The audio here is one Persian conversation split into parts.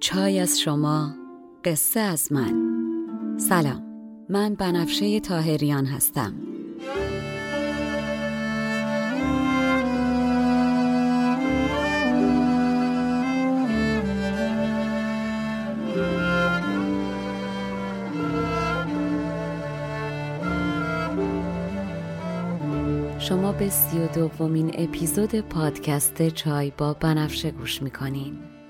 چای از شما، قصه از من. سلام، من بنفشه طاهریان هستم. شما به 32مین اپیزود پادکست چای با بنفشه گوش میکنین.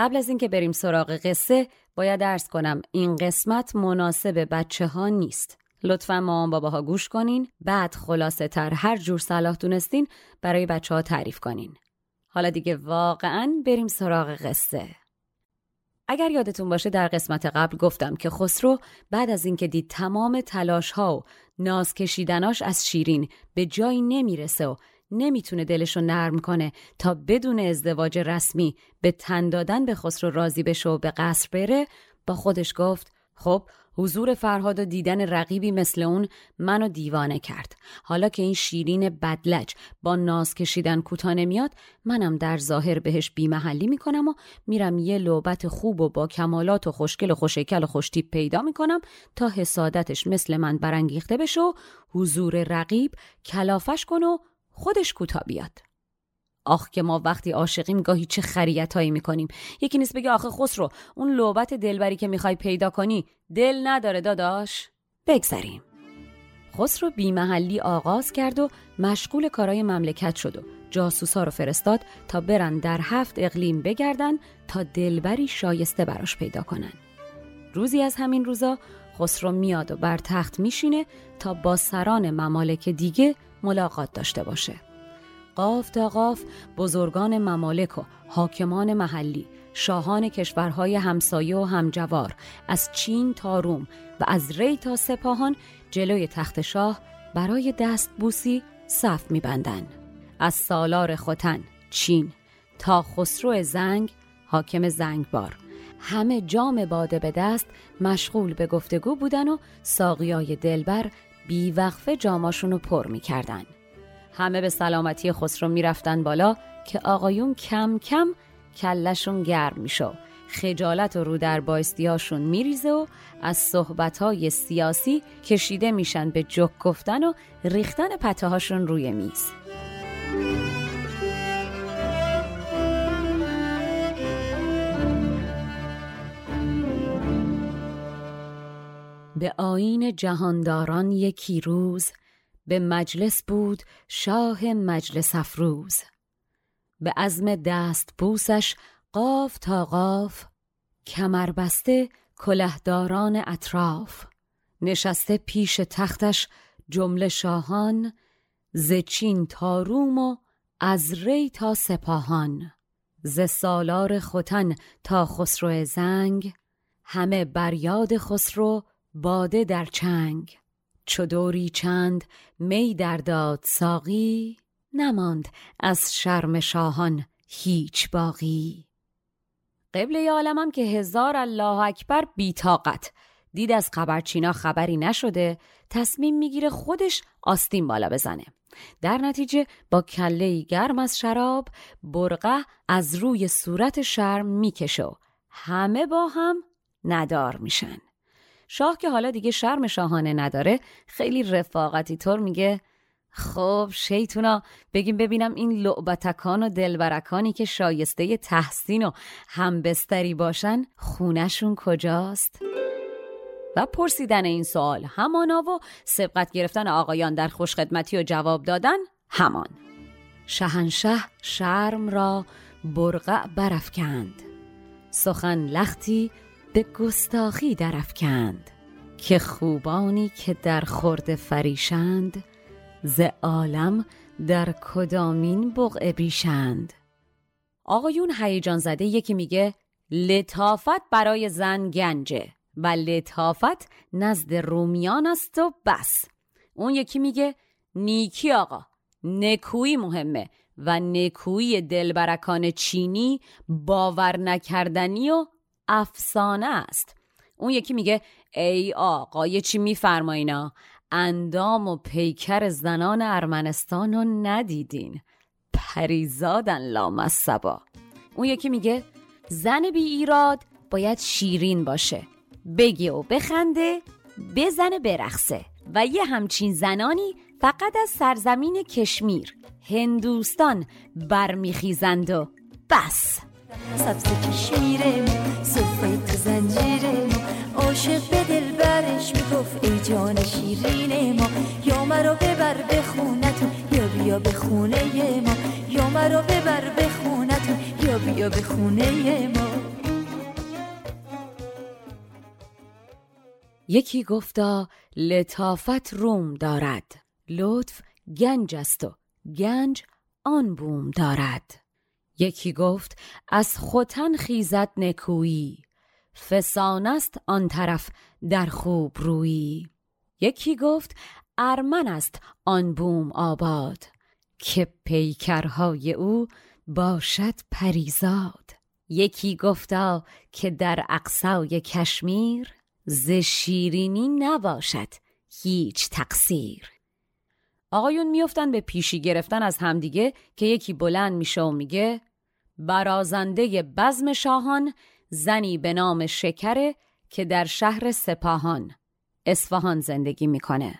قبل از اینکه بریم سراغ قصه، باید عرض کنم این قسمت مناسب بچه‌ها نیست. لطفاً مامان باباها گوش کنین، بعد خلاصه تر هر جور صلاح دونستین برای بچه‌ها تعریف کنین. حالا دیگه واقعاً بریم سراغ قصه. اگر یادتون باشه در قسمت قبل گفتم که خسرو بعد از اینکه دید تمام تلاش‌ها و ناز کشیدناش از شیرین به جایی نمیرسه و نمیتونه دلشو نرم کنه تا بدون ازدواج رسمی به تن دادن به خسرو راضی بشه و به قصر بره، با خودش گفت خب حضور فرهاد و دیدن رقیبی مثل اون منو دیوانه کرد. حالا که این شیرین بدلج با ناز کشیدن کوتاه نمیاد، منم در ظاهر بهش بی‌محلی میکنم و میرم یه لعبت خوب و با کمالات و خوشگل و خوشیکل و خوشتیپ پیدا میکنم تا حسادتش مثل من برانگیخته بشه و حضور رقیب کلافش کنه و خودش کوتاه بیاد. آخ که ما وقتی عاشقیم گاهی چه خریتایی میکنیم. یکی نیست بگه آخه خسرو اون لعبت دلبری که میخوای پیدا کنی دل نداره داداش. بگذریم. خسرو بی‌محلی آغاز کرد و مشغول کارهای مملکت شد و جاسوسا رو فرستاد تا برن در 7 اقلیم بگردن تا دلبری شایسته براش پیدا کنن. روزی از همین روزا خسرو میاد و بر تخت میشینه تا با سران ممالک دیگه ملاقات داشته باشه. قاف تا قاف بزرگان ممالک و حاکمان محلی، شاهان کشورهای همسایه و همجوار، از چین تا روم و از ری تا سپاهان جلوی تخت شاه برای دستبوسی صف می‌بندند. از سالار ختن چین تا خسرو زنگ حاکم زنگبار، همه جام باده به دست مشغول به گفتگو بودن و ساقیای دلبر بی وقفه جاماشونو پر می کردن. همه به سلامتی خسرو می رفتن بالا که آقایون کم کم کلشون گرم می شو. خجالت و رو در بایستیاشون می ریزه و از صحبتهای سیاسی کشیده می شن به جوک گفتن و ریختن پتهاشون روی میز. به آیین جهانداران یکی روز، به مجلس بود شاه مجلس افروز. به عزم دست بوسش قاف تا قاف، کمر بسته کلهداران اطراف. نشسته پیش تختش جمله شاهان، ز چین تا روم و از ری تا سپاهان. ز سالار ختن تا خسرو زنگ، همه بر یاد خسرو باده در چنگ. چدوری چند می در داد ساقی، نماند از شرم شاهان هیچ باقی. قبله عالمم که هزار الله اکبر بی‌طاقت دید از خبرچینا خبری نشده، تصمیم میگیره خودش آستین بالا بزنه. در نتیجه با کله‌ای گرم از شراب برقه از روی صورت شرم میکشه و همه با هم ندار میشن. شاه که حالا دیگه شرم شاهانه نداره، خیلی رفاقتی طور میگه خب شیطونا بگیم ببینم این لعبتکان و دلبرکانی که شایسته تحسین و همبستری باشن خونشون کجاست؟ و پرسیدن این سوال همانا و سبقت گرفتن آقایان در خوشخدمتی و جواب دادن همان. شاهنشه شرم را برقع برافکند، سخن لختی به گستاخی درافکند، که خوبانی که در خورد فریشند، ز عالم در کدامین بقعه بیشند. آقایون هیجان زده، یکی میگه لطافت برای زن گنجه و لطافت نزد رومیان است و بس. اون یکی میگه نیکی آقا، نکویی مهمه و نکویی دلبرکان چینی باور نکردنی و افسانه است. اون یکی میگه ای آقا یه چی میفرماینا، اندام و پیکر زنان ارمنستان رو ندیدین، پریزادن لامصبا. اون یکی میگه زن بی ایراد باید شیرین باشه، بگه و بخنده، بزنه برقصه و یه همچین زنانی فقط از سرزمین کشمیر، هندوستان برمیخیزند و بس. سبز کشمیرم، صفیت زنجیرم، عاشق به دل برش میگفت ای جان شیرین ما، یا مرا ببر به خونتون یا بیا به خونه ما، یا مرا ببر به خونتون یا بیا به خونه ما. یکی گفتا لطافت روم دارد، لطف گنج است و گنج آن بوم دارد. یکی گفت از خوتن خیزد نکویی، فسان است آن طرف در خوب رویی. یکی گفت ارمن است آن بوم آباد، که پیکرهای او باشد پریزاد. یکی گفتا که در اقصای کشمیر، ز شیرینی نباشد هیچ تقصیر. آقایون میافتن به پیشی گرفتن از همدیگه که یکی بلند میشه و میگه برازنده بزم شاهان، زنی به نام شکر که در شهر سپاهان اصفهان زندگی میکنه.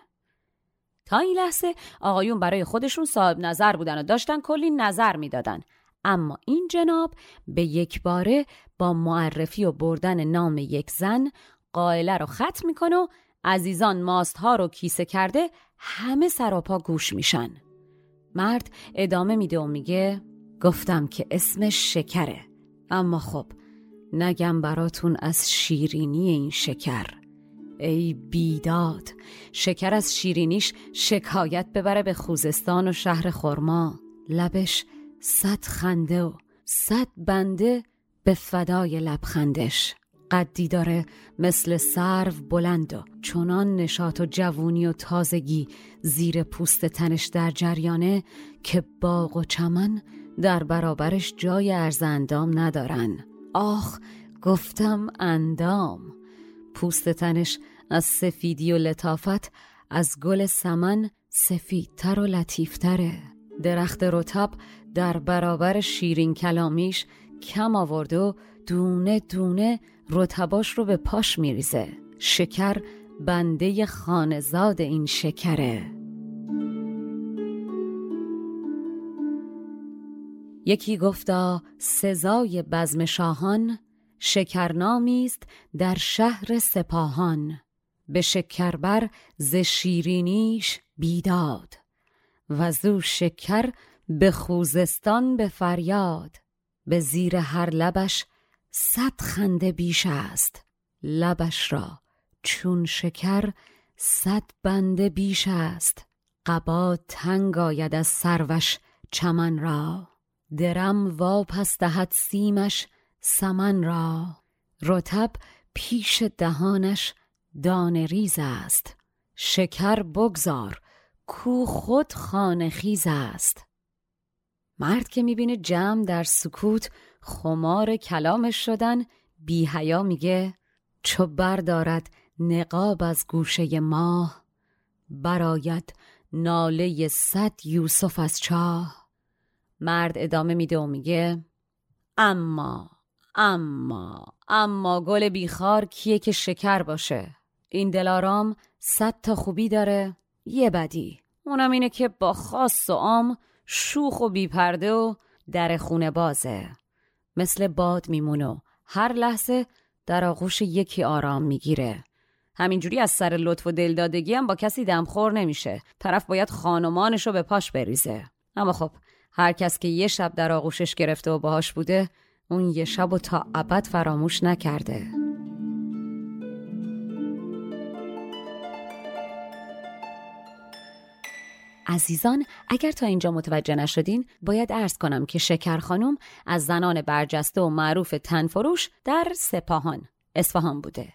تا این لحظه آقایون برای خودشون صاحب نظر بودن و داشتن کلی نظر میدادن، اما این جناب به یک باره با معرفی و بردن نام یک زن قائله رو ختم میکنه و عزیزان ماستها رو کیسه کرده همه سراپا گوش میشن. مرد ادامه میده و میگه گفتم که اسمش شکره، اما خب نگم براتون از شیرینی این شکر. ای بیداد، شکر از شیرینیش شکایت ببره به خوزستان و شهر خرما، لبش 100 خنده و 100 بنده به فدای لبخندش. قدی داره مثل سرو بلند و چنان نشاط و جوونی و تازگی زیر پوست تنش در جریانه که باغ و چمن در برابرش جای عرض اندام ندارن. آخ گفتم اندام. پوست تنش از سفیدی و لطافت از گل سمن سفیدتر و لطیفتره. درخت رطب در برابر شیرین کلامیش کم آورد و دونه دونه رطباش رو به پاش میریزه. شکر بنده خانزاد این شکره. یکی گفتا سزای بزم شاهان، شکرنامیست در شهر سپاهان، به شکربر ز شیرینیش بیداد، و زو شکر به خوزستان به فریاد، به زیر هر لبش 100 خنده بیش است، لبش را چون شکر 100 بنده بیش است. قبا تنگ آید از سروش چمن را، درم واپس دهد سیمش سمن را، رطب پیش دهانش دانه ریز است، شکر بگذار کو خود خانه خیز است. مرد که میبینه جمع در سکوت خمار کلامش شدن، بی حیا میگه چو بردارد نقاب از گوشه ماه، براید ناله 100 یوسف از چاه. مرد ادامه میده و میگه اما گل بیخار کیه که شکر باشه؟ این دلارام 100 تا خوبی داره یه بدی، اونم اینه که با خاص و عام شوخ و بیپرده و در خونه بازه. مثل باد میمونه، هر لحظه در آغوش یکی آرام میگیره. همینجوری از سر لطف و دلدادگی هم با کسی دمخور نمیشه. طرف باید خانمانشو به پاش بریزه. اما خب هر کس که یه شب در آغوشش گرفته و باهاش بوده، اون یه شبو تا ابد فراموش نکرده. عزیزان، اگر تا اینجا متوجه نشدین، باید عرض کنم که شکر خانم از زنان برجسته و معروف تنفروش در سپاهان، اصفهان بوده.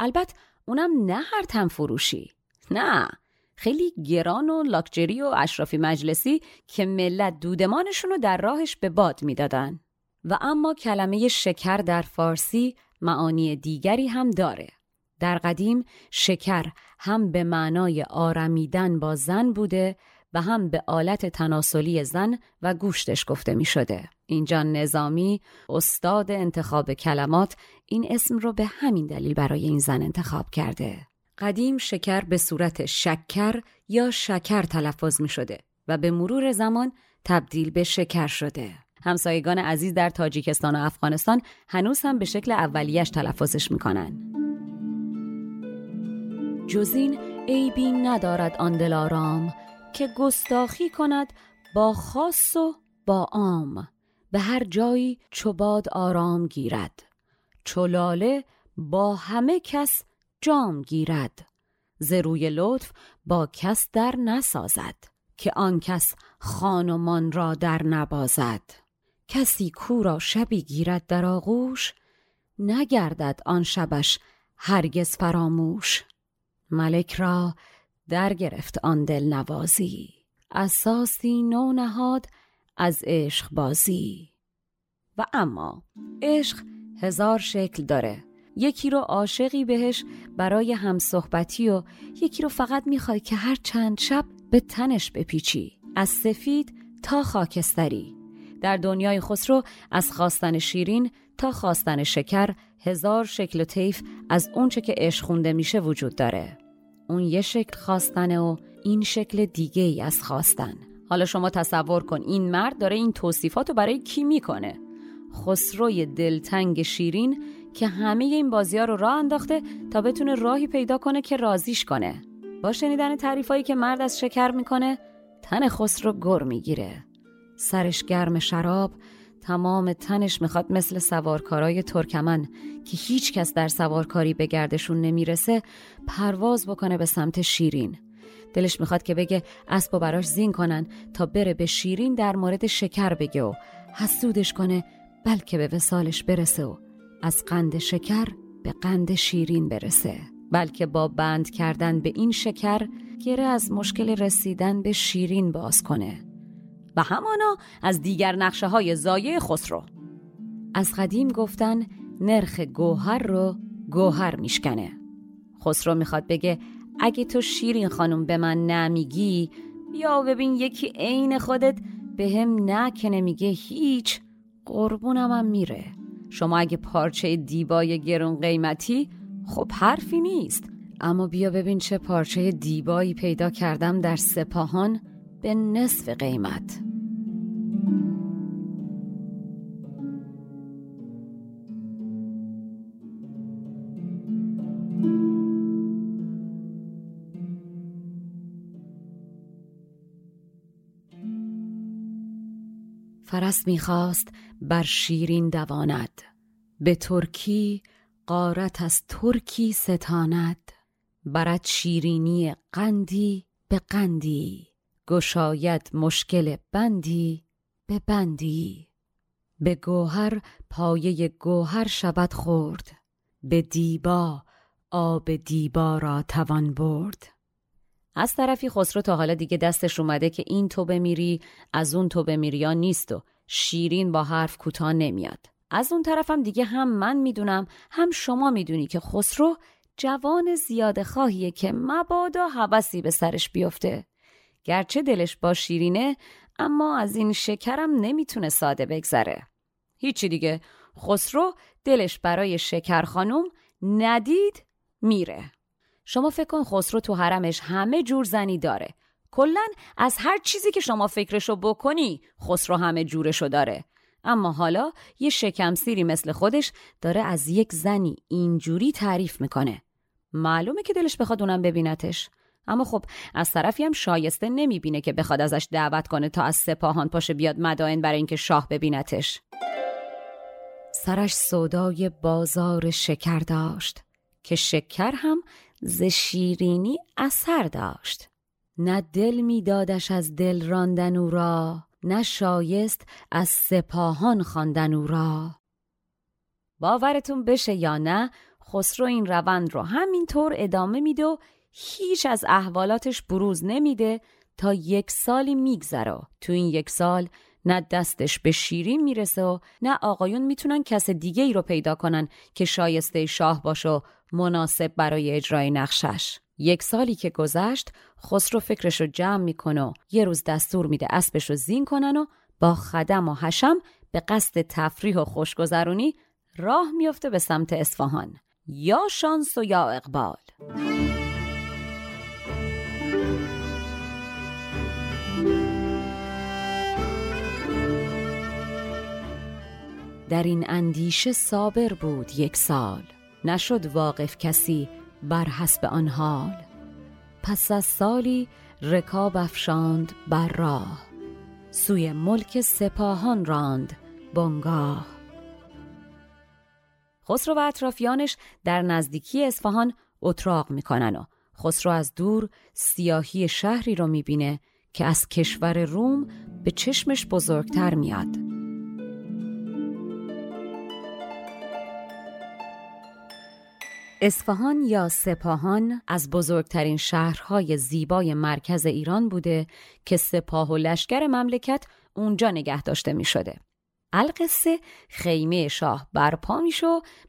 البته اونم نه هر تنفروشی، نه، خیلی گران و لاکچری و اشرافی مجلسی که ملت دودمانشونو در راهش به باد میدادن. و اما کلمه شکر در فارسی معانی دیگری هم داره. در قدیم شکر هم به معنای آرمیدن با زن بوده و هم به آلت تناسلی زن و گوشتش گفته می شده. اینجا نظامی، استاد انتخاب کلمات، این اسم رو به همین دلیل برای این زن انتخاب کرده. قدیم شکر به صورت شکر یا شکر تلفظ می شده و به مرور زمان تبدیل به شکر شده. همسایگان عزیز در تاجیکستان و افغانستان هنوز هم به شکل اولیش تلفظش می کنن. جزین عیبی ندارد آن دلارام، که گستاخی کند با خاص و با عام. به هر جایی چو باد آرام گیرد، چو لاله با همه کس جام گیرد. ز روی لطف با کس در نسازد، که آن کس خانمان را در نبازد. کسی کو را شبی گیرد در آغوش، نگردد آن شبش هرگز فراموش. ملک را در گرفت آن دل نوازی، اساسی نو نهاد از عشق بازی. و اما عشق هزار شکل داره. یکی رو عاشقی بهش برای همصحبتی و یکی رو فقط میخوای که هر چند شب به تنش بپیچی، از سفید تا خاکستری. در دنیای خسرو از خواستن شیرین تا خواستن شکر، هزار شکل و طیف از اونچه که عشق خونده میشه وجود داره. اون یه شکل خواستنه و این شکل دیگه ای از خواستن. حالا شما تصور کن این مرد داره این توصیفاتو برای کی میکنه؟ خسروی دلتنگ شیرین که همه این بازی‌ها رو راه انداخته تا بتونه راهی پیدا کنه که راضیش کنه. با شنیدن تعریفایی که مرد از شکر میکنه، تن خسرو گر میگیره. سرش گرم شراب، تمام تنش میخواد مثل سوارکارای ترکمن که هیچ کس در سوارکاری به گردشون نمیرسه، پرواز بکنه به سمت شیرین. دلش میخواد که بگه اسبو براش زین کنن تا بره به شیرین در مورد شکر بگه و حسودش کنه، بلکه به وصالش برسه و از قند شکر به قند شیرین برسه. بلکه با بند کردن به این شکر گره از مشکل رسیدن به شیرین باز کنه. و همانا از دیگر نقشه های زایه خسرو. از قدیم گفتن نرخ گوهر رو گوهر میشکنه. خسرو میخواد بگه اگه تو شیرین خانم به من نمیگی، بیا ببین یکی عین خودت به هم نه که نمیگه هیچ، قربونم هم میره. شما اگه پارچه دیبای گرون قیمتی، خب حرفی نیست، اما بیا ببین چه پارچه دیبایی پیدا کردم در سپاهان به نصف قیمت. فرس می‌خواست بر شیرین دواند، به ترکی غارت از ترکی ستاند. برد شیرینی قندی به قندی، گشاید مشکل بندی به بندی. به گوهر پایه گوهر شود خورد، به دیبا آب دیبا را توان برد. از طرفی خسرو تا حالا دیگه دستش اومده که این تو بمیری از اون تو بمیری یا نیست و شیرین با حرف کوتاه نمیاد. از اون طرفم دیگه هم من میدونم هم شما میدونی که خسرو جوان زیاد خواهیه که مبادا هوسی به سرش بیفته. گرچه دلش با شیرینه، اما از این شکرم نمیتونه ساده بگذره. هیچی دیگه، خسرو دلش برای شکر خانم ندید میره. شما فکر کن خسرو تو حرمش همه جور زنی داره، کلن از هر چیزی که شما فکرشو بکنی خسرو همه جورشو داره. اما حالا یه شکم سیری مثل خودش داره از یک زنی اینجوری تعریف میکنه. معلومه که دلش بخواد اونم ببینتش، اما خب از طرفی هم شایسته نمیبینه که بخواد ازش دعوت کنه تا از سپاهان پاشه بیاد مدائن برای اینکه شاه ببینتش. سرش سودای بازار شکر داشت که شکر هم ز شیرینی اثر داشت. نه دل میدادش از دل راندن او را، نه شایست از سپاهان خواندن او را. باورتون بشه یا نه، خسرو این روند رو همینطور ادامه میده و هیچ از احوالاتش بروز نمیده تا یک سالی میگذره. تو این یک سال نه دستش به شیرین میرسه و نه آقایون میتونن کس دیگه ای رو پیدا کنن که شایسته شاه باشه و مناسب برای اجرای نقشش. یک سالی که گذشت، خسرو فکرشو جمع میکنه و یه روز دستور میده اسبشو زین کنن و با خدم و حشم به قصد تفریح و خوشگذرونی راه میفته به سمت اصفهان. یا شانس و یا اقبال. در این اندیشه صابر بود یک سال، نشد واقف کسی بر حسب آن حال. پس از سالی رکاب افشاند بر راه، سوی ملک سپاهان راند بنگاه. خسرو و اطرافیانش در نزدیکی اصفهان اتراق میکنن و خسرو از دور سیاهی شهری رو میبینه که از کشور روم به چشمش بزرگتر میاد. اصفهان یا سپاهان از بزرگترین شهرهای زیبای مرکز ایران بوده که سپاه و لشکر مملکت اونجا نگه داشته می شده. القصه خیمه شاه برپا می شه،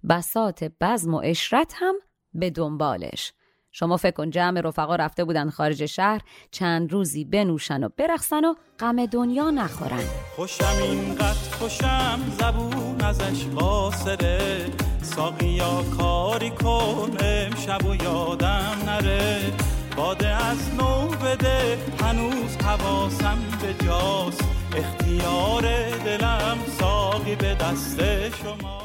بساط بزم و اشرت هم به دنبالش. شما فکر کن جمع رفقا رفته بودن خارج شهر چند روزی بنوشن و برقصن و غم دنیا نخورن. خوشم اینقدر خوشم زبون ازش قاصره، ساقیا کاری کن امشب و یادم نره، باده از نو بده هنوز حواسم به جاست، اختیار دلم ساقی به دست شما.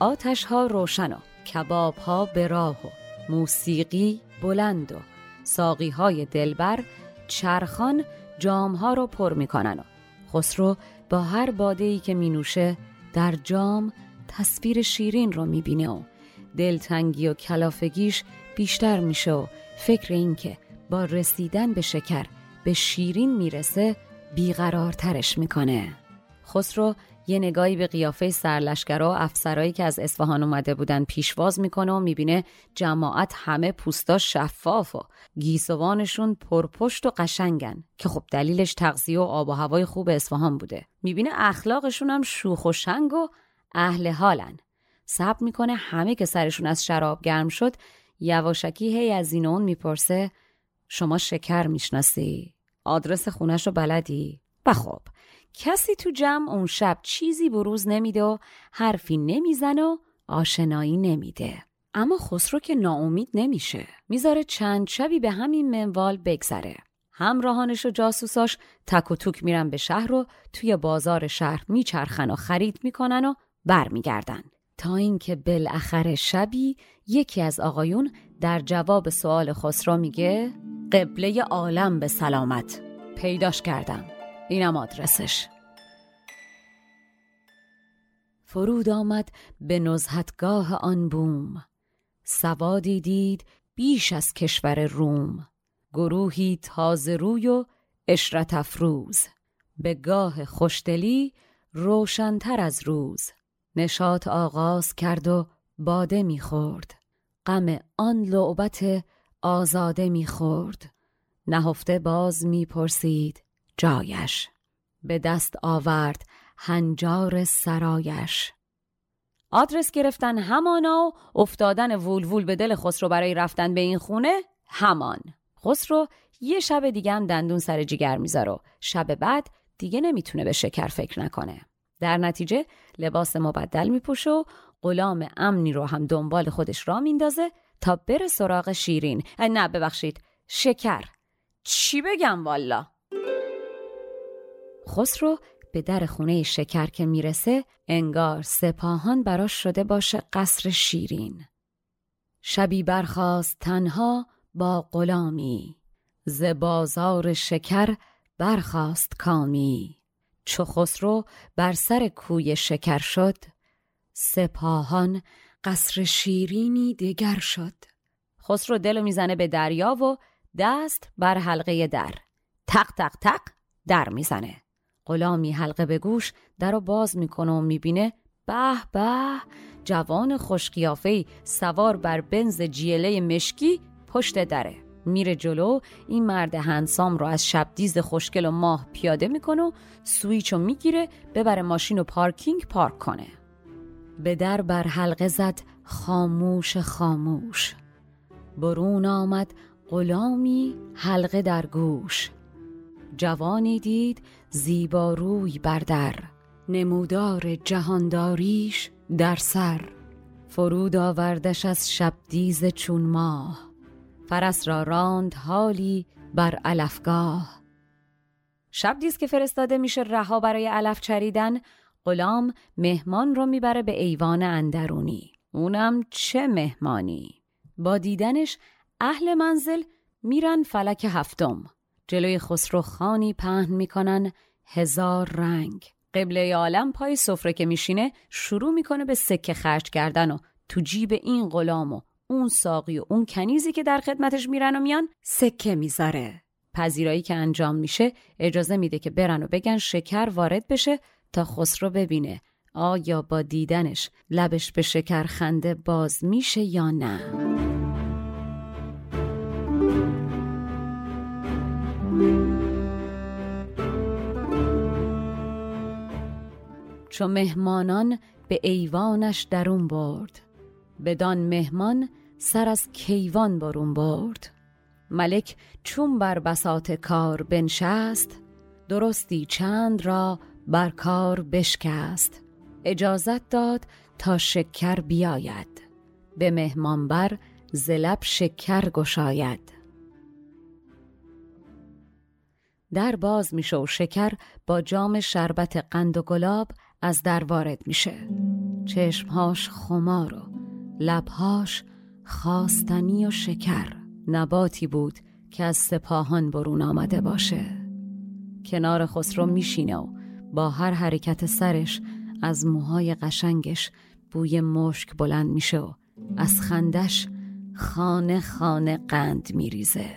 آتش ها روشن و کباب ها به راه و موسیقی بلند و ساقی های دلبر چرخان جام ها رو پر می کنن و خسرو با هر باده‌ای که می نوشه در جام تصویر شیرین رو می بینه و دلتنگی و کلافگیش بیشتر می شه و فکر این که با رسیدن به شکر به شیرین می رسه بیقرارترش می کنه. خسرو یه نگاهی به قیافه سرلشکرها و افسرایی که از اصفهان اومده بودن پیشواز میکنه و میبینه جماعت همه پوستا شفاف و گیسوانشون پرپشت و قشنگن که خب دلیلش تغذیه و آب و هوای خوب اصفهان بوده. میبینه اخلاقشون هم شوخ و شنگ و اهل حالن. صبر میکنه همه که سرشون از شراب گرم شد، یواشکی هی از این اون میپرسه شما شکر میشناسی؟ آدرس خونه‌شو بلدی؟ و خب کسی تو جمع اون شب چیزی بروز نمیده و حرفی نمیزن و آشنایی نمیده. اما خسرو که ناامید نمیشه، میذاره چند شبی به همین منوال بگذره. همراهانش و جاسوساش تک و توک میرن به شهر و توی بازار شهر میچرخن و خرید میکنن و برمیگردن، تا اینکه بالاخره شبی یکی از آقایون در جواب سوال خسرو میگه قبله عالم به سلامت، پیداش کردم، اینم آدرسش. فرود آمد به نزهتگاه آن بوم، سوادی دید بیش از کشور روم، گروهی تازه روی و اشرت افروز، به گاه خوشدلی روشنتر از روز، نشاط آغاز کرد و باده میخورد، غم آن لعبت آزاده میخورد، نهفته باز میپرسید جایش، به دست آورد هنجار سرایش. آدرس گرفتن همانا و افتادن وولوول به دل خسرو برای رفتن به این خونه همان. خسرو یه شب دیگه هم دندون سر جیگر میذاره و شب بعد دیگه نمیتونه به شکر فکر نکنه. در نتیجه لباس مبدل میپوشه و غلام امنی رو هم دنبال خودش را میندازه تا بره سراغ شیرین، نه ببخشید شکر، چی بگم والا؟ خسرو به در خونه شکر که میرسه انگار سپاهان براش شده باشه قصر شیرین. شبی برخاست تنها با غلامی، ز بازار شکر برخاست کامی. چو خسرو بر سر کوی شکر شد، سپاهان قصر شیرینی دگر شد. خسرو دلو میزنه به دریا و دست بر حلقه در، تق تق تق در میزنه. غلامی حلقه به گوش در رو باز میکنه و میبینه به به، جوان خوشقیافه‌ای سوار بر بنز جیله مشکی پشت دره. میره جلو، این مرد هنسام رو از شبدیز خوشگل و ماه پیاده میکنه و سویچ رو میگیره ببره ماشین و پارکینگ پارک کنه. به در بر حلقه زد خاموش خاموش، برون آمد غلامی حلقه در گوش. جوانی دید زیبا روی بر در، نمودار جهانداریش در سر. فرود آوردش از شبدیز چون ماه، فرس را راند حالی بر علفگاه. شبدیز که فرستاده میشه رها برای علف چریدن، غلام مهمان رو میبره به ایوان اندرونی. اونم چه مهمانی! با دیدنش اهل منزل میرن فلک هفتم، جلوی خسرو خانی پهن میکنن هزار رنگ. قبله عالم پای سفره که میشینه شروع میکنه به سکه خرج کردن و تو جیب این غلام و اون ساقی و اون کنیزی که در خدمتش میرن و میان سکه میذاره. پذیرایی که انجام میشه اجازه میده که برن و بگن شکر وارد بشه تا خسرو ببینه آیا با دیدنش لبش به شکر خنده باز میشه یا نه. چو مهمانان به ایوانش درون برد، بدان مهمان سر از کیوان برون برد. ملک چون بر بساط کار بنشست، درستی چند را بر کار بشکست. اجازت داد تا شکر بیاید، به مهمان بر ز لب شکر گشاید. در باز میشه و شکر با جام شربت قند و گلاب از در وارد میشه. چشمهاش خمار و لبهاش خواستنی و شکر. نباتی بود که از سپاهان برون آمده باشه. کنار خسرو میشینه و با هر حرکت سرش از موهای قشنگش بوی مشک بلند میشه و از خندش خانه خانه قند میریزه.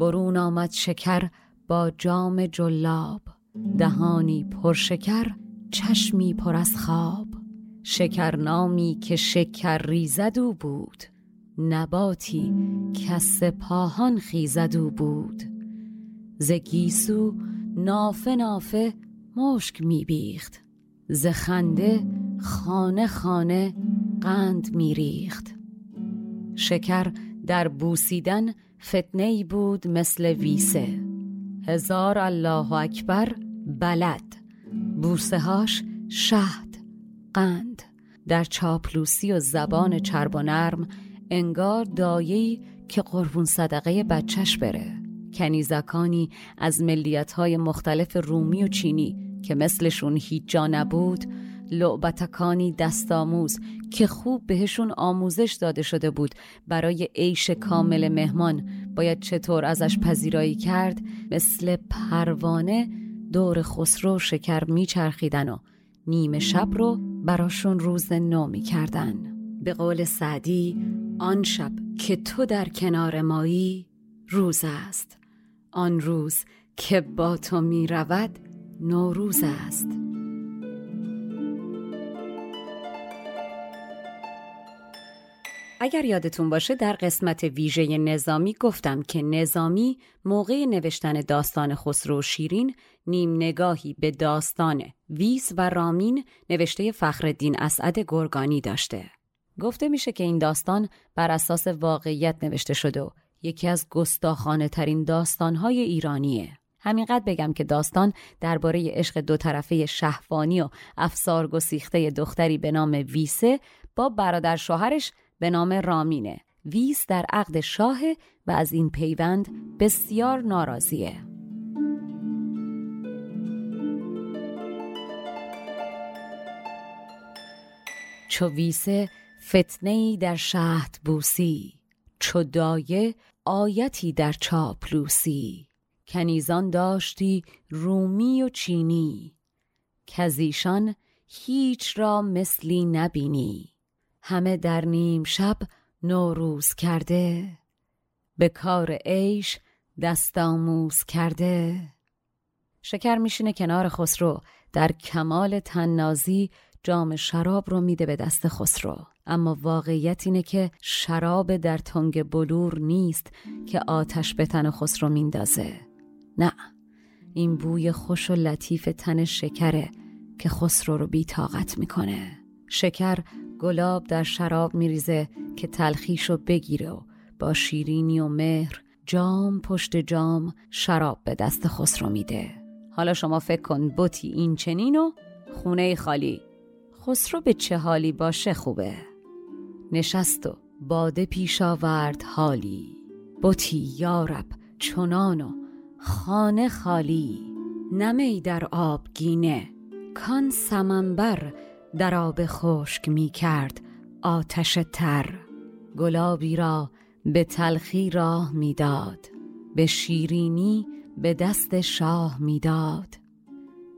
برون آمد شکر با جام جلاب، دهانی پر شکر چشمی پر از خواب. شکر نامی که شکر ریزدو بود، نباتی که سپاهان خیزدو بود. ز گیسو نافه نافه مشک میبیخت، ز خنده خانه خانه قند میریخت. شکر در بوسیدن فتنه‌ای بود مثل ویسه، هزار الله اکبر بلد، بوسه هاش شهد قند. در چاپلوسی و زبان چرب و نرم انگار دایه‌ای که قربون صدقه بچهش بره. کنیزکانی از ملیت‌های مختلف رومی و چینی که مثلشون هیچ جا نبود، لعبتکانی دستاموز که خوب بهشون آموزش داده شده بود برای عیش کامل مهمان باید چطور ازش پذیرایی کرد، مثل پروانه دور خسرو شکر میچرخیدن و نیمه شب رو براشون روز نو میکردن. به قول سعدی، آن شب که تو در کنار مایی روز است، آن روز که با تو میرود نوروز است. اگر یادتون باشه در قسمت ویژه نظامی گفتم که نظامی موقع نوشتن داستان خسرو و شیرین نیم نگاهی به داستان ویس و رامین نوشته فخرالدین اسعد گرگانی داشته. گفته میشه که این داستان بر اساس واقعیت نوشته شده و یکی از گستاخانه ترین داستانهای ایرانیه. همینقدر بگم که داستان درباره عشق دو طرفه شهوانی و افسارگسیخته دختری به نام ویسه با برادر شوهرش به نام رامینه. ویس در عقد شاه و از این پیوند بسیار ناراضیه. چو ویسه فتنه‌ای در شهد بوسی، چو دایه آیتی در چاپلوسی. کنیزان داشتی رومی و چینی، کزیشان هیچ را مثلی نبینی. همه در نیم شب نوروز کرده، به کار عیش دست آموز کرده. شکر میشینه کنار خسرو، در کمال تنازی جام شراب رو میده به دست خسرو. اما واقعیت اینه که شراب در تنگ بلور نیست که آتش به تن خسرو میندازه. نه، این بوی خوش و لطیف تن شکره که خسرو رو بی طاقت میکنه. شکر گلاب در شراب میریزه که تلخیشو بگیره و با شیرینی و مهر جام پشت جام شراب به دست خسرو میده. حالا شما فکر کن بوتی این چنین و خونه خالی. خسرو به چه حالی باشه خوبه؟ نشست و باده پیش آورد حالی، بوتی یارب چنان و خانه خالی. نمی در آب گینه کان سمنبر، در آب خشک می کرد آتش تر. گلابی را به تلخی راه می داد، به شیرینی به دست شاه می داد.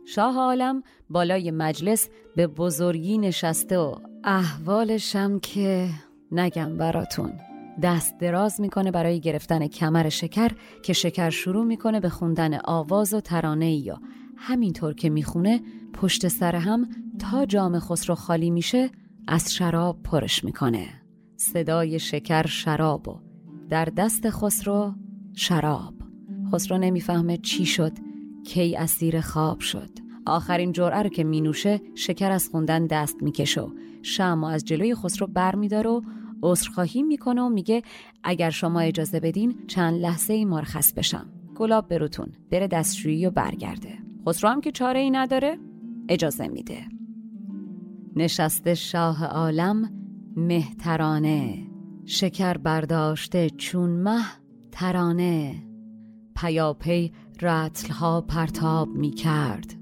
شاه عالم بالای مجلس به بزرگی نشسته و احوالشم که نگم براتون. دست دراز میکنه برای گرفتن کمر شکر که شکر شروع میکنه به خوندن آواز و ترانه‌ای و همینطور که میخونه پشت سر هم تا جام خسرو خالی میشه از شراب پرش میکنه. صدای شکر شراب و در دست خسرو شراب. خسرو نمیفهمه چی شد، کی اسیر خواب شد. آخرین جرعه رو که مینوشه شکر از خوندن دست میکشه و شمع از جلوی خسرو برمیداره و عذرخواهی میکنه و میگه اگر شما اجازه بدین چند لحظه ای مرخص بشم. گلاب بروتون بره دستشویی و برگرده. خسرو هم که چاره ای نداره اجازه میده. نشسته شاه عالم مهترانه، شکر برداشته چون مه ترانه. پیاپی رطلها پرتاب می کرد،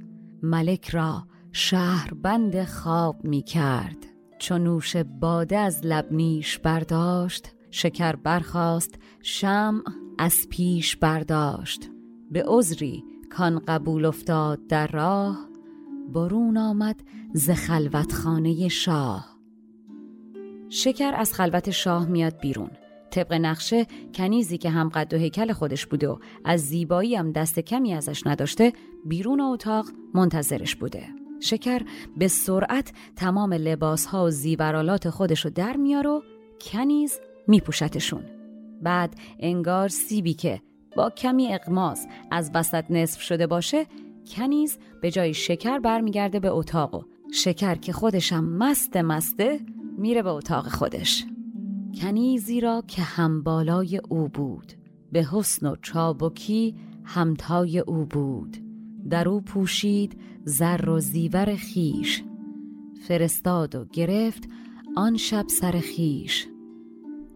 ملک را شهر بند خواب می کرد. چون نوش باده از لبنیش برداشت، شکر برخاست شمع از پیش برداشت. به عذری کان قبول افتاد در راه، برون آمد ز خلوت خانه شاه. شکر از خلوت شاه میاد بیرون. طبق نقشه کنیزی که هم قد و هیکل خودش بوده و از زیبایی هم دست کمی ازش نداشته بیرون اتاق منتظرش بوده. شکر به سرعت تمام لباسها و زیورالات خودشو در میاره و کنیز میپوشتشون. بعد انگار سیبی که با کمی اغماز از وسط نصف شده باشه، کنیز به جای شکر برمیگرده به اتاق و شکر که خودشم مسته میره به اتاق خودش. کنیزی را که همبالای او بود، به حسن و چابکی همتای او بود. در او پوشید زر و زیور خیش، فرستاد و گرفت آن شب سر خیش.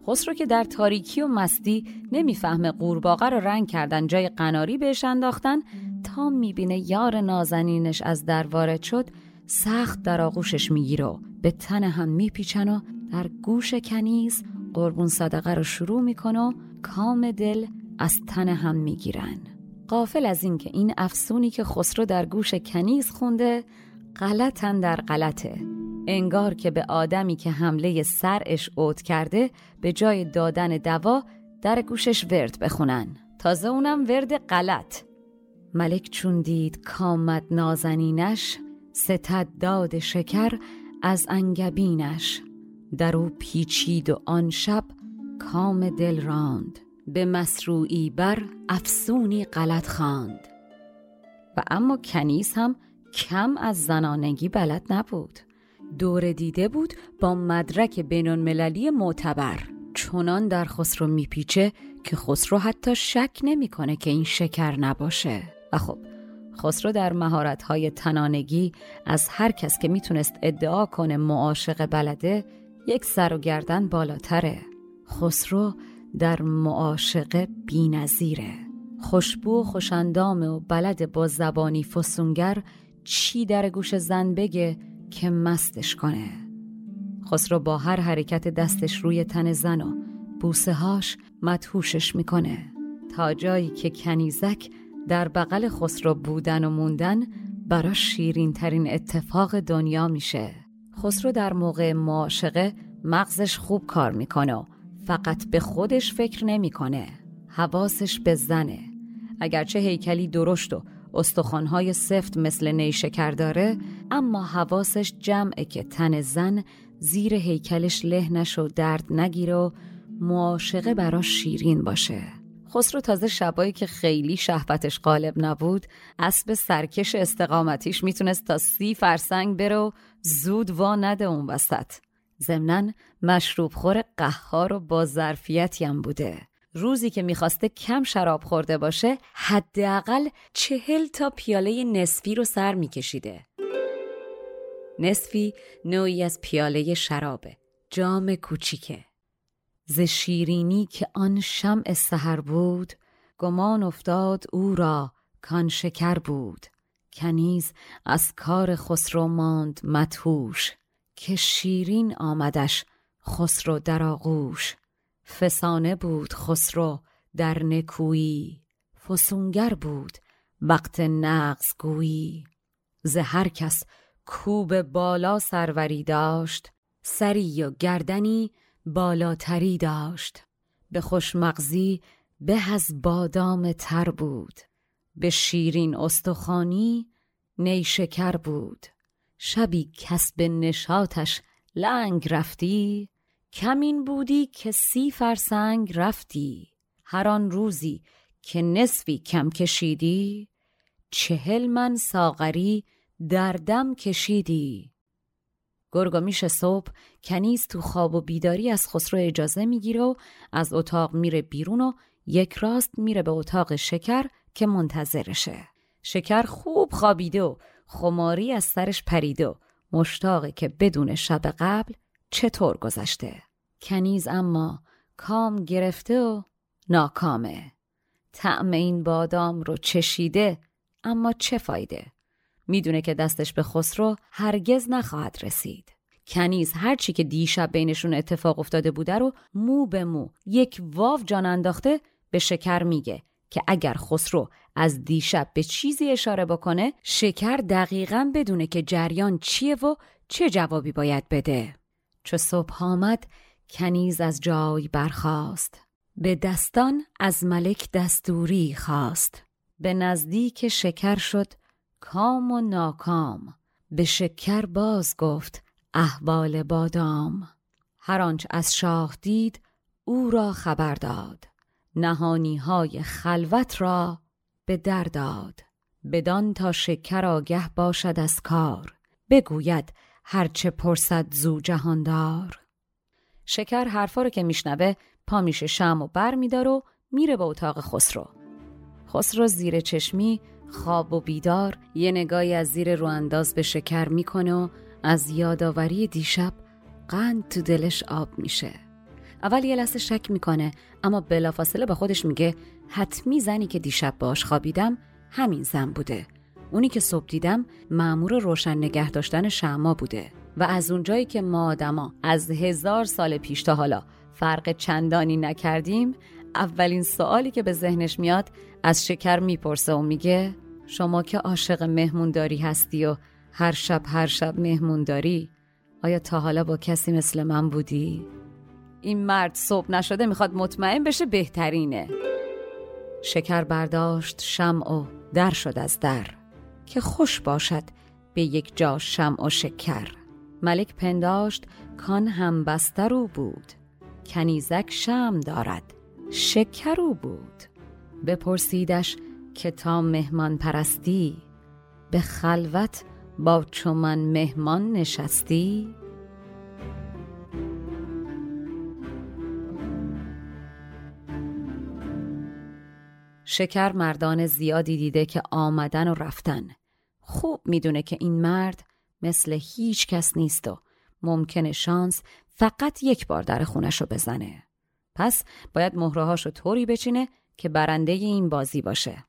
خسرو که در تاریکی و مستی نمیفهمه قورباغه را رنگ کردن جای قناری بهش انداختن، تا میبینه یار نازنینش از در وارد شد سخت در آغوشش میگیره و به تن هم میپیچن و در گوش کنیز قربون صدقه رو شروع میکنه و کام دل از تن هم میگیرن. غافل از این که این افسونی که خسرو در گوش کنیز خونده غلطن در غلطه. انگار که به آدمی که حمله سرش عود کرده به جای دادن دوا در گوشش ورد بخونن، تازه اونم ورد غلط. ملک چون دید کامد نازنینش، ستد داد شکر از انگبینش. در او پیچید و آن شب کام دل راند، به مسروعی بر افسونی غلط خواند. و اما کنیز هم کم از زنانگی بلد نبود. دور دیده بود با مدرک بین‌المللی معتبر. چنان در خسرو میپیچه که خسرو حتی شک نمیکنه که این شکر نباشه. و خب خسرو در مهارت‌های تنانگی از هر کس که میتونست ادعا کنه معاشق بلده یک سر و گردن بالاتره. خسرو در معاشقه بی‌نظیره. خوشبو و خوشندامه و بلد با زبانی فسونگر چی در گوش زن بگه که مستش کنه. خسرو با هر حرکت دستش روی تن زن و بوسه هاش مدهوشش میکنه تا جایی که کنیزک در بغل خسرو بودن و موندن براش شیرین ترین اتفاق دنیا میشه. خسرو در موقع معاشقه مغزش خوب کار میکنه و فقط به خودش فکر نمیکنه. حواسش به زنه. اگرچه هیکلی درشت و استخوان‌های سفت مثل نیشکر داره، اما حواسش جمعه که تن زن زیر هیکلش له نشه و درد نگیره و معاشقه براش شیرین باشه. خسرو تازه شبایی که خیلی شهوتش غالب نبود، اسب سرکش استقامتیش میتونست تا 30 فرسنگ بره و زود وا نده اون وسط. ضمناً مشروب خور قهار و با ظرفیتی هم بوده. روزی که میخواسته کم شراب خورده باشه، حداقل 40 تا پیاله نصفی رو سر میکشیده. نصفی نوعی از پیاله شرابه، جام کوچیکه. ز شیرینی که آن شمع سحر بود، گمان افتاد او را کان شکر بود. کنیز از کار خسرو ماند مدهوش، که شیرین آمدش خسرو در آغوش. فسانه بود خسرو در نکویی، فسونگر بود وقت نغز گویی. ز هر کس کوب بالا سروری داشت، سری و گردنی بالاتری داشت. به خوشمغزی به از بادام تر بود، به شیرین استخوانی نیشکر بود. شبی کس به نشاطش لنگ رفتی، کمین بودی که 30 فرسنگ رفتی. هر آن روزی که نصفی کم کشیدی، 40 من ساغری دردم کشیدی. گرگامیش صبح کنیز تو خواب و بیداری از خسرو اجازه میگیره و از اتاق میره بیرون و یک راست میره به اتاق شکر که منتظرشه. شکر خوب خوابیده و خماری از سرش پریده و مشتاقه که بدون شب قبل چطور گذشته. کنیز اما کام گرفته و ناکامه. طعم این بادام رو چشیده، اما چه فایده؟ میدونه که دستش به خسرو هرگز نخواهد رسید. کنیز هرچی که دیشب بینشون اتفاق افتاده بوده رو مو به مو یک واو جان انداخته به شکر میگه که اگر خسرو از دیشب به چیزی اشاره بکنه، شکر دقیقاً بدونه که جریان چیه و چه جوابی باید بده. چو صبح آمد کنیز از جای برخاست، به دستان از ملک دستوری خواست. به نزدیک شکر شد کام و ناکام، به شکر باز گفت احوال بادام. هر آنچ از شاه دید او را خبر داد، نهانی های خلوت را به در داد. بدان تا شکر آگه باشد از کار، بگوید هرچه پرسد زو جهاندار. شکر حرفا رو که میشنوه پا میشه شمع و بر میدار و میره به اتاق خسرو. خسرو زیر چشمی خواب و بیدار یه نگاهی از زیر رو انداز به شکر میکنه و از یادآوری دیشب قند تو دلش آب میشه. اول یه لحظه شک میکنه، اما بلافاصله با خودش میگه حتمی زنی که دیشب باش خوابیدم همین زن بوده. اونی که صبح دیدم مأمور روشن نگه داشتن شمع بوده و از اونجایی که ما آدما از 1000 سال پیش تا حالا فرق چندانی نکردیم، اولین سوالی که به ذهنش میاد از شکر میپرسه و میگه شما که عاشق مهمونداری هستی و هر شب مهمونداری، آیا تا حالا با کسی مثل من بودی؟ این مرد صبح نشده میخواد مطمئن بشه بهترینه. شکر برداشت شمع و در شد از در، که خوش باشد به یک جا شمع و شکر. ملک پنداشت کان هم بستر او بود، کنیزک شمع دارد شکر او بود. بپرسیدش که تا مهمان پرستی، به خلوت با چو من مهمان نشستی. شکر مردان زیادی دیده که آمدن و رفتن. خوب میدونه که این مرد مثل هیچ کس نیست و ممکنه شانس فقط یک بار در خونش رو بزنه. پس باید مهرهاش رو طوری بچینه که برنده این بازی باشه.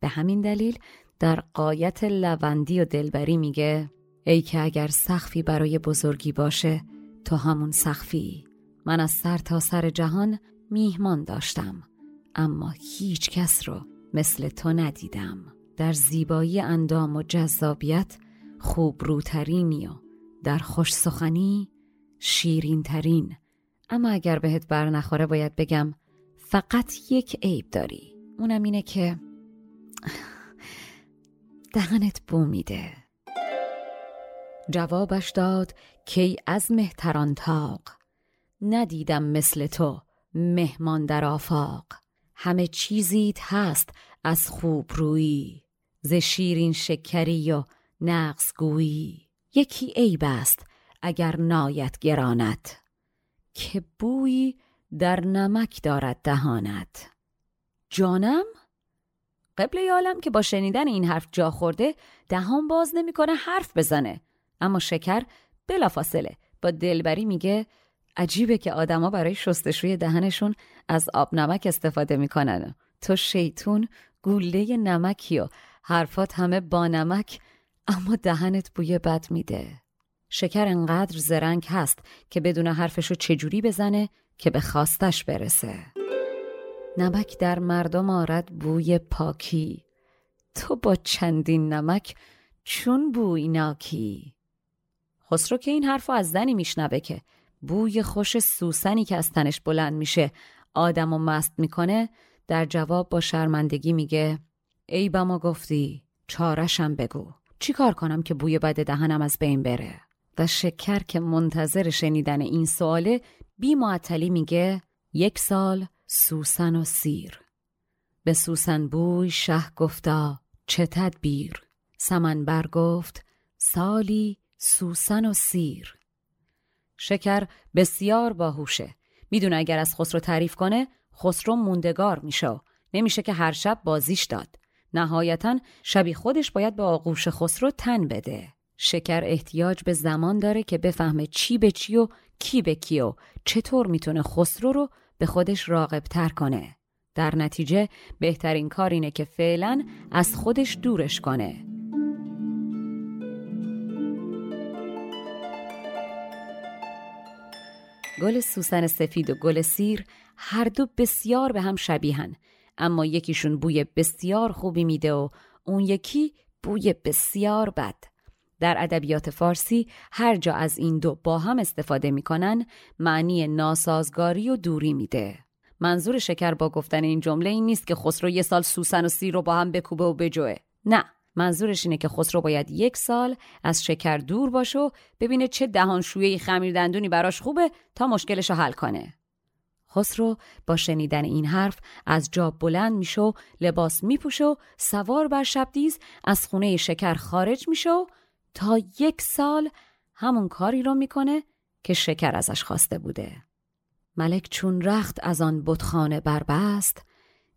به همین دلیل در غایت لوندی و دلبری میگه ای که اگر سقفی برای بزرگی باشه تو همون سقفی. من از سر تا سر جهان میهمان داشتم، اما هیچ کس رو مثل تو ندیدم. در زیبایی اندام و جذابیت خوب روترینی و در خوش سخنی شیرین ترین. اما اگر بهت بر نخوره باید بگم فقط یک عیب داری، اونم اینه که دهنت بو میده. جوابش داد کی از مهتران تاق، ندیدم مثل تو مهمان در آفاق. همه چیزیت هست از خوب رویی، ز شیرین شکری و نغز گویی. یکی عیب است اگر ناید گرانت، که بویی در نمک دارد دهانت. جانم؟ قبله عالم که با شنیدن این حرف جا خورده دهان باز نمیکنه حرف بزنه، اما شکر بلافاصله با دلبری میگه عجیبه که آدما برای شستشوی دهنشون از آب نمک استفاده میکنن. تو شیطون گوله نمکی و حرفات همه با نمک، اما دهنت بوی بد میده. شکر انقدر زرنگ هست که بدون حرفشو چجوری بزنه که به خواستش برسه. نمک در مردم آرد بوی پاکی، تو با چندین نمک چون بوی ناکی. خسرو که این حرفو از زنی میشنوه که بوی خوش سوسنی که از تنش بلند میشه آدمو مست میکنه، در جواب با شرمندگی میگه ای با ما گفتی، چارشم بگو، چی کار کنم که بوی بد دهنم از بین بره؟ و شکر که منتظر شنیدن این سواله بی معطلی میگه 1 سال سوسن و سیر. به سوسن بوی شه گفتا چه تدبیر، سمن بر گفت سالی سوسن و سیر. شکر بسیار باهوشه، میدونه اگر از خسرو تعریف کنه خسرو موندگار میشه، نمیشه که هر شب بازیش داد. نهایتا شبی خودش باید به آغوش خسرو تن بده. شکر احتیاج به زمان داره که بفهمه چی به چی و کی به کی و چطور میتونه خسرو رو به خودش راغب تر کنه. در نتیجه بهترین کار اینه که فعلا از خودش دورش کنه. گل سوسن سفید و گل سیر هر دو بسیار به هم شبیهن، اما یکیشون بوی بسیار خوبی میده و اون یکی بوی بسیار بد. در ادبیات فارسی هر جا از این دو با هم استفاده میکنن معنی ناسازگاری و دوری میده. منظور شکر با گفتن این جمله این نیست که خسرو 1 سال سوسن و سیر رو با هم بکوبه و بجوه. نه، منظورش اینه که خسرو باید 1 سال از شکر دور باشه و ببینه چه دهانشویی خمیردندونی براش خوبه تا مشکلش رو حل کنه. خسرو با شنیدن این حرف از جا بلند میشه و لباس میپوشه و سوار بر شبدیز از خونه شکر خارج میشه و تا 1 سال همون کاری رو میکنه که شکر ازش خواسته بوده. ملک چون رخت از آن بتخانه بربست،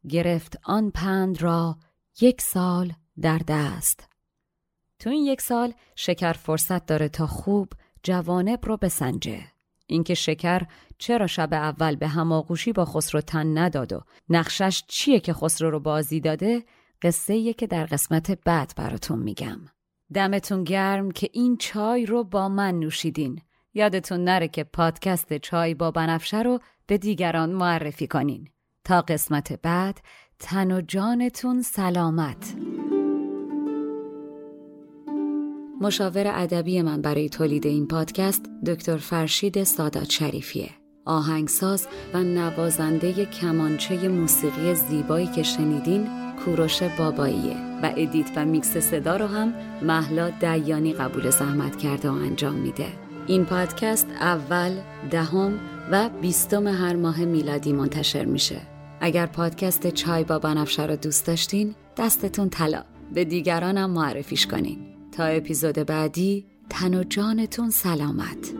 گرفت آن پند را 1 سال در دست. تو این 1 سال شکر فرصت داره تا خوب جوانب رو بسنجه. اینکه شکر چرا شب اول به هماغوشی با خسرو تن نداد و نقشش چیه که خسرو رو بازی داده، قصه‌ایه که در قسمت بعد براتون میگم. دمتون گرم که این چای رو با من نوشیدین. یادتون نره که پادکست چای با بنفشه رو به دیگران معرفی کنین. تا قسمت بعد، تن و جانتون سلامت. مشاور ادبی من برای تولید این پادکست دکتر فرشید سادات شریفیه. آهنگساز و نوازنده کمانچه موسیقی زیبایی که شنیدین کوروش باباییه و ادیت و میکس صدا رو هم مهلا دیانی قبول زحمت کرده و انجام میده. این پادکست اول، 10 و 20 هر ماه میلادی منتشر میشه. اگر پادکست چای با بنفشه رو دوست داشتین، دستتون طلا، به دیگرانم معرفیش کنین. تا اپیزود بعدی، تن و جانتون سلامت.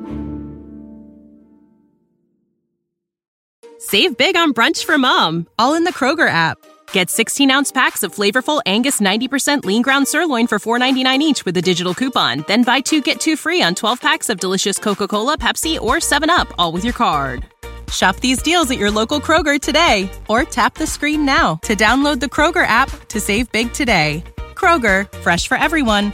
Save big on brunch for mom, all in the Kroger app. Get 16-ounce packs of flavorful Angus 90% lean ground sirloin for $4.99 each with a digital coupon. Then buy two, get two free on 12 packs of delicious Coca-Cola, Pepsi, or 7-Up, all with your card. Shop these deals at your local Kroger today, or tap the screen now to download the Kroger app to save big today. Kroger, fresh for everyone.